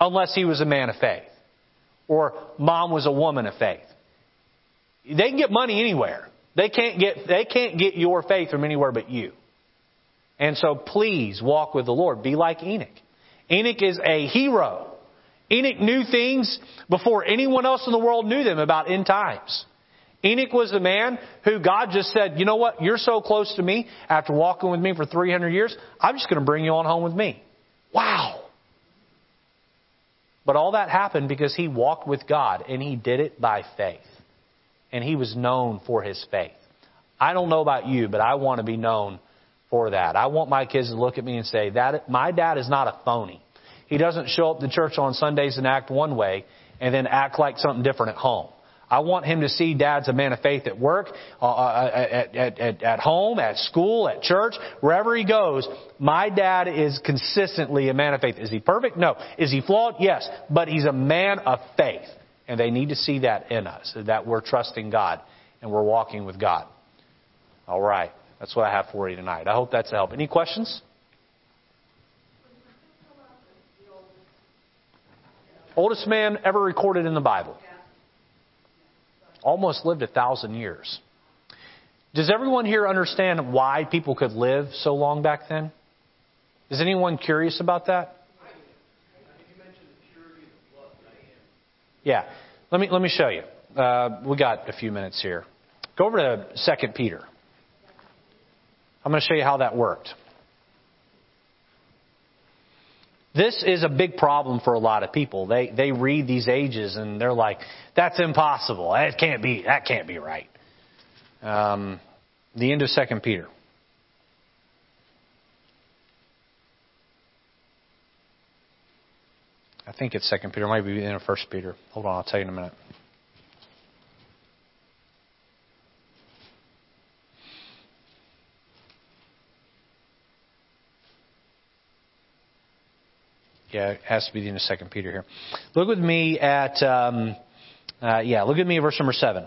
unless he was a man of faith or Mom was a woman of faith. They can get money anywhere. They can't get, they can't get your faith from anywhere but you. And so please walk with the Lord. Be like Enoch. Enoch is a hero. Enoch knew things before anyone else in the world knew them about end times. Enoch was the man who God just said, you know what? You're so close to me after walking with me for three hundred years. I'm just going to bring you on home with me. Wow. But all that happened because he walked with God and he did it by faith. And he was known for his faith. I don't know about you, but I want to be known for that. I want my kids to look at me and say, that my dad is not a phony. He doesn't show up to church on Sundays and act one way and then act like something different at home. I want him to see Dad's a man of faith at work, uh, at, at, at, at home, at school, at church, wherever he goes. My dad is consistently a man of faith. Is he perfect? No. Is he flawed? Yes. But he's a man of faith. And they need to see that in us, that we're trusting God and we're walking with God. All right. That's what I have for you tonight. I hope that's a help. Any questions? Oldest man ever recorded in the Bible. Almost lived a thousand years. Does everyone here understand why people could live so long back then? Is anyone curious about that? You mentioned the purity of blood, right? Yeah. Let me let me show you. Uh, we got a few minutes here. Go over to Second Peter. I'm going to show you how that worked. This is a big problem for a lot of people. They they read these ages and they're like, that's impossible. That can't be, that can't be right. Um, the end of Second Peter. I think it's Second Peter. It might be the end of First Peter. Hold on, I'll tell you in a minute. Yeah, it has to be the end of Second Peter here. Look with me at, um, uh, yeah, look at me at verse number seven.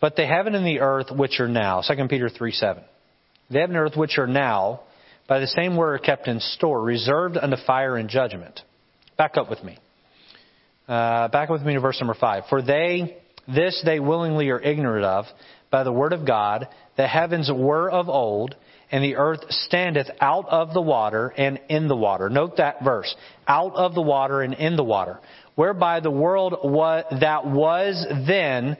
But the heaven and the earth which are now, Second Peter three seven. The heaven and earth which are now, by the same word are kept in store, reserved unto fire and judgment. Back up with me. Uh, back up with me to verse number five. For they, this they willingly are ignorant of, by the word of God, the heavens were of old, and the earth standeth out of the water and in the water. Note that verse. Out of the water and in the water. Whereby the world was, that was then.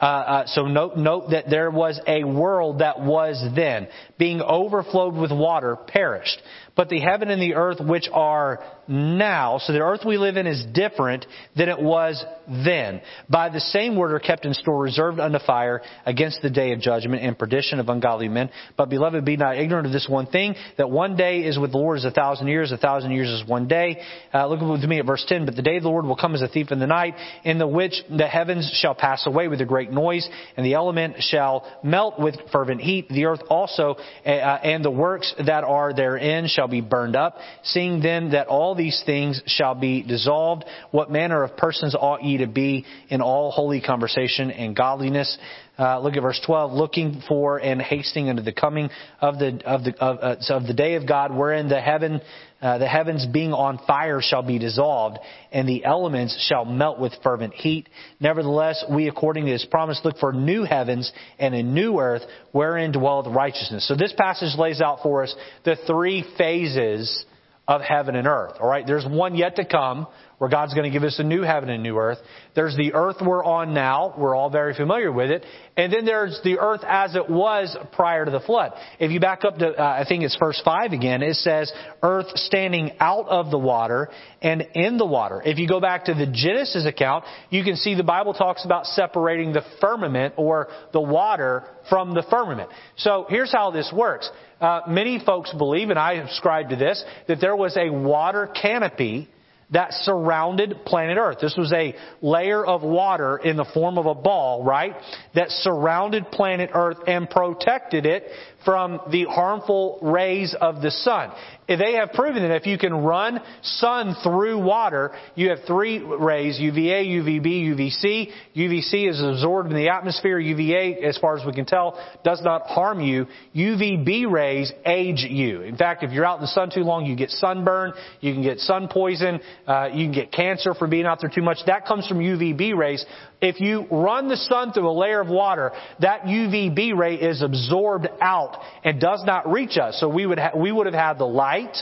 Uh, uh, so note, note that there was a world that was then, being overflowed with water, perished. But the heaven and the earth which are now, so the earth we live in is different than it was then. By the same word are kept in store, reserved unto fire against the day of judgment and perdition of ungodly men. But beloved, be not ignorant of this one thing, that one day is with the Lord as a thousand years, a thousand years is one day. Uh, look with me at verse ten. But the day of the Lord will come as a thief in the night, in the which the heavens shall pass away with a great noise, and the element shall melt with fervent heat. The earth also uh, and the works that are therein shall be burned up. Seeing then that all these things shall be dissolved, what manner of persons ought ye to be in all holy conversation and godliness? Uh, look at verse twelve. Looking for and hastening unto the coming of the of the of, uh, so of the day of God, wherein the heaven uh, the heavens being on fire shall be dissolved, and the elements shall melt with fervent heat. Nevertheless, we according to His promise look for new heavens and a new earth, wherein dwelleth righteousness. So this passage lays out for us the three phases of heaven and earth. All right, there's one yet to come. where God's going to give us a new heaven and new earth. There's the earth we're on now. We're all very familiar with it. And then there's the earth as it was prior to the flood. If you back up to, uh, I think it's verse five again, it says, earth standing out of the water and in the water. If you go back to the Genesis account, you can see the Bible talks about separating the firmament or the water from the firmament. So here's how this works. Uh, many folks believe, and I subscribe to this, that there was a water canopy that surrounded planet Earth. This was a layer of water in the form of a ball, right, that surrounded planet Earth and protected it from the harmful rays of the sun. They have proven that if you can run sun through water, you have three rays, U V A, U V B, U V C. U V C is absorbed in the atmosphere. U V A, as far as we can tell, does not harm you. U V B rays age you. In fact, if you're out in the sun too long, you get sunburn, you can get sun poison, uh, you can get cancer for being out there too much. That comes from U V B rays. If you run the sun through a layer of water, that U V B ray is absorbed out and does not reach us. So we would ha- we would have had the light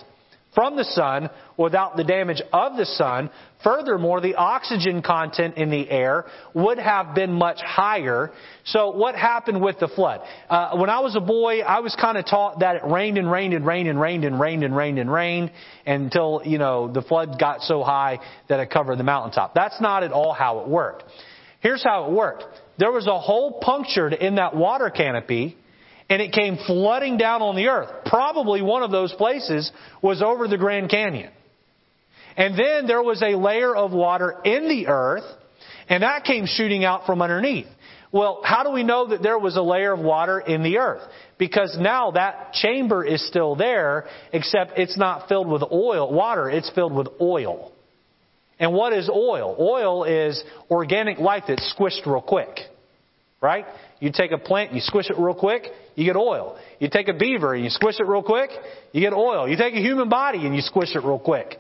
from the sun without the damage of the sun. Furthermore, the oxygen content in the air would have been much higher. So what happened with the flood? Uh, when I was a boy, I was kind of taught that it rained and rained and rained and rained and rained and rained and rained until, you know, the flood got so high that it covered the mountaintop. That's not at all how it worked. Here's how it worked. There was a hole punctured in that water canopy, and it came flooding down on the earth. Probably one of those places was over the Grand Canyon. And then there was a layer of water in the earth, and that came shooting out from underneath. Well, how do we know that there was a layer of water in the earth? Because now that chamber is still there, except it's not filled with oil, water, it's filled with oil. And what is oil? Oil is organic life that's squished real quick, right? You take a plant, you squish it real quick, you get oil. You take a beaver and you squish it real quick, you get oil. You take a human body and you squish it real quick,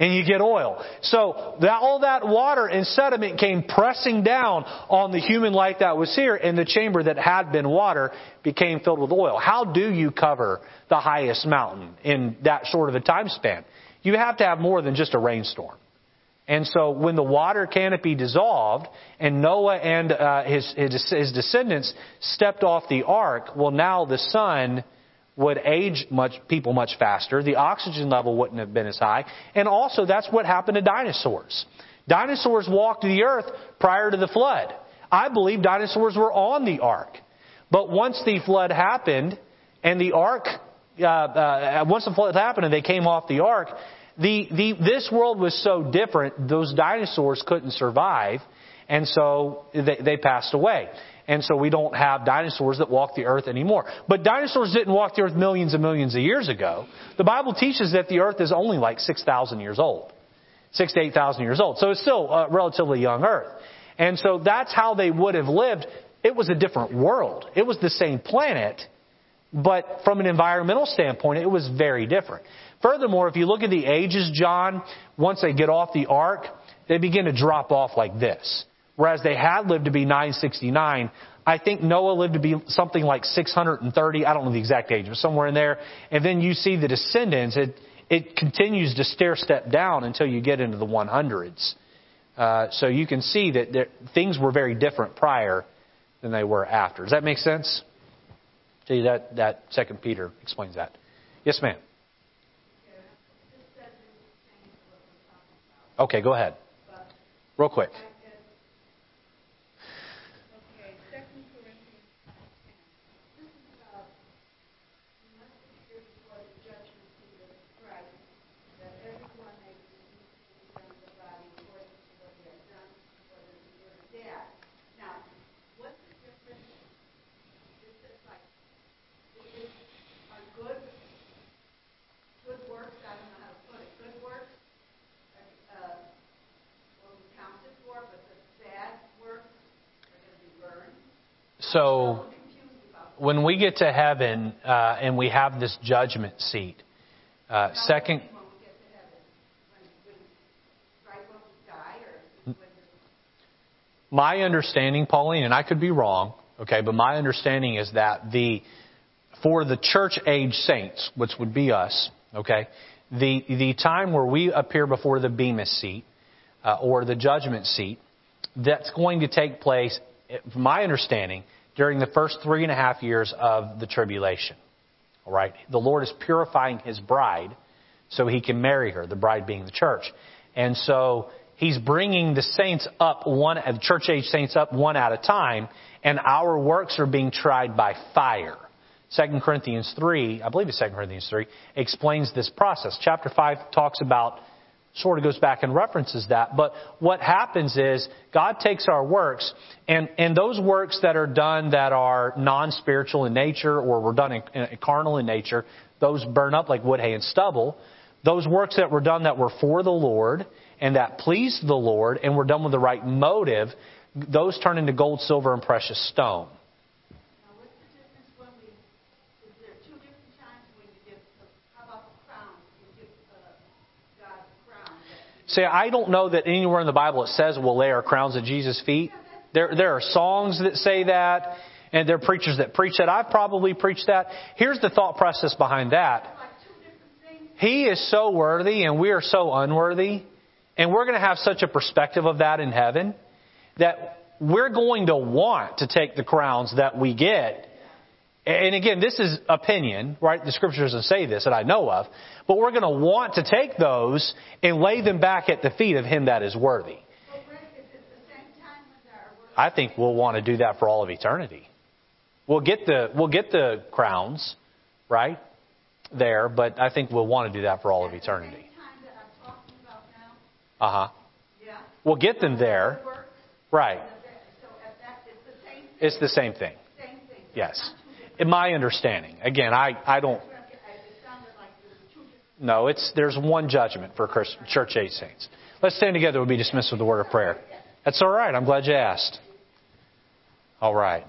and you get oil. So that, all that water and sediment came pressing down on the human life that was here, and the chamber that had been water became filled with oil. How do you cover the highest mountain in that sort of a time span? You have to have more than just a rainstorm. And so when the water canopy dissolved and Noah and uh, his, his his descendants stepped off the ark, well, now the sun would age much people much faster. The oxygen level wouldn't have been as high. And also, that's what happened to dinosaurs. Dinosaurs walked the earth prior to the flood. I believe dinosaurs were on the ark. But once the flood happened and the ark, uh, uh, once the flood happened and they came off the ark, The, the, this world was so different, those dinosaurs couldn't survive, and so they, they passed away. And so we don't have dinosaurs that walk the earth anymore. But dinosaurs didn't walk the earth millions and millions of years ago. The Bible teaches that the earth is only like six thousand years old, six to eight thousand years old. So it's still a relatively young earth. And so that's how they would have lived. It was a different world. It was the same planet, but from an environmental standpoint, it was very different. Furthermore, if you look at the ages, John, once they get off the ark, they begin to drop off like this. Whereas they had lived to be nine sixty-nine, I think Noah lived to be something like six hundred thirty. I don't know the exact age, but somewhere in there. And then you see the descendants. It, it continues to stair-step down until you get into the hundreds. Uh, so you can see that there, things were very different prior than they were after. Does that make sense? See, that, that Second Peter explains that. Yes, ma'am. Okay, go ahead. Real quick. Okay, Second Corinthians ten. This is about you must appear before the judgment seat of Christ, that everyone may receive the body according to what they have done, whether it's good or bad. Now, what's the difference? Is it like is it our good good works? I don't know how to put it. Good works. So when we get to heaven uh, and we have this judgment seat, uh, second. My understanding, Pauline, and I could be wrong, okay, but my understanding is that the for the church age saints, which would be us, okay, the the time where we appear before the Bema seat, uh, or the judgment seat that's going to take place, from my understanding, during the first three and a half years of the tribulation. All right. The Lord is purifying his bride so he can marry her, the bride being the church. And so he's bringing the saints up one, the church age saints up one at a time, and our works are being tried by fire. Second Corinthians three, I believe it's Second Corinthians three, explains this process. Chapter five talks about, sort of goes back and references that. But what happens is God takes our works, and, and those works that are done that are non-spiritual in nature or were done in, in, in carnal in nature, those burn up like wood, hay, and stubble. Those works that were done that were for the Lord and that pleased the Lord and were done with the right motive, those turn into gold, silver, and precious stone. Now, what's the difference when we, is there two different times when you give, how about the crown? You give uh, God the crown. See, I don't know that anywhere in the Bible it says we'll lay our crowns at Jesus' feet. There, there are songs that say that, and there are preachers that preach that. I've probably preached that. Here's the thought process behind that. He is so worthy and we are so unworthy, and we're going to have such a perspective of that in heaven that we're going to want to take the crowns that we get. And again, this is opinion, right? The Scripture doesn't say this that I know of, but we're going to want to take those and lay them back at the feet of him that is worthy. I think we'll want to do that for all of eternity. We'll get the, we'll get the crowns, right? There, but I think we'll want to do that for all of eternity. Uh huh. Yeah. We'll get them there. Right. It's the same thing. Yes. In my understanding. Again, I, I don't. No, it's there's one judgment for church age saints. Let's stand together. We'll be dismissed with the word of prayer. That's all right. I'm glad you asked. All right.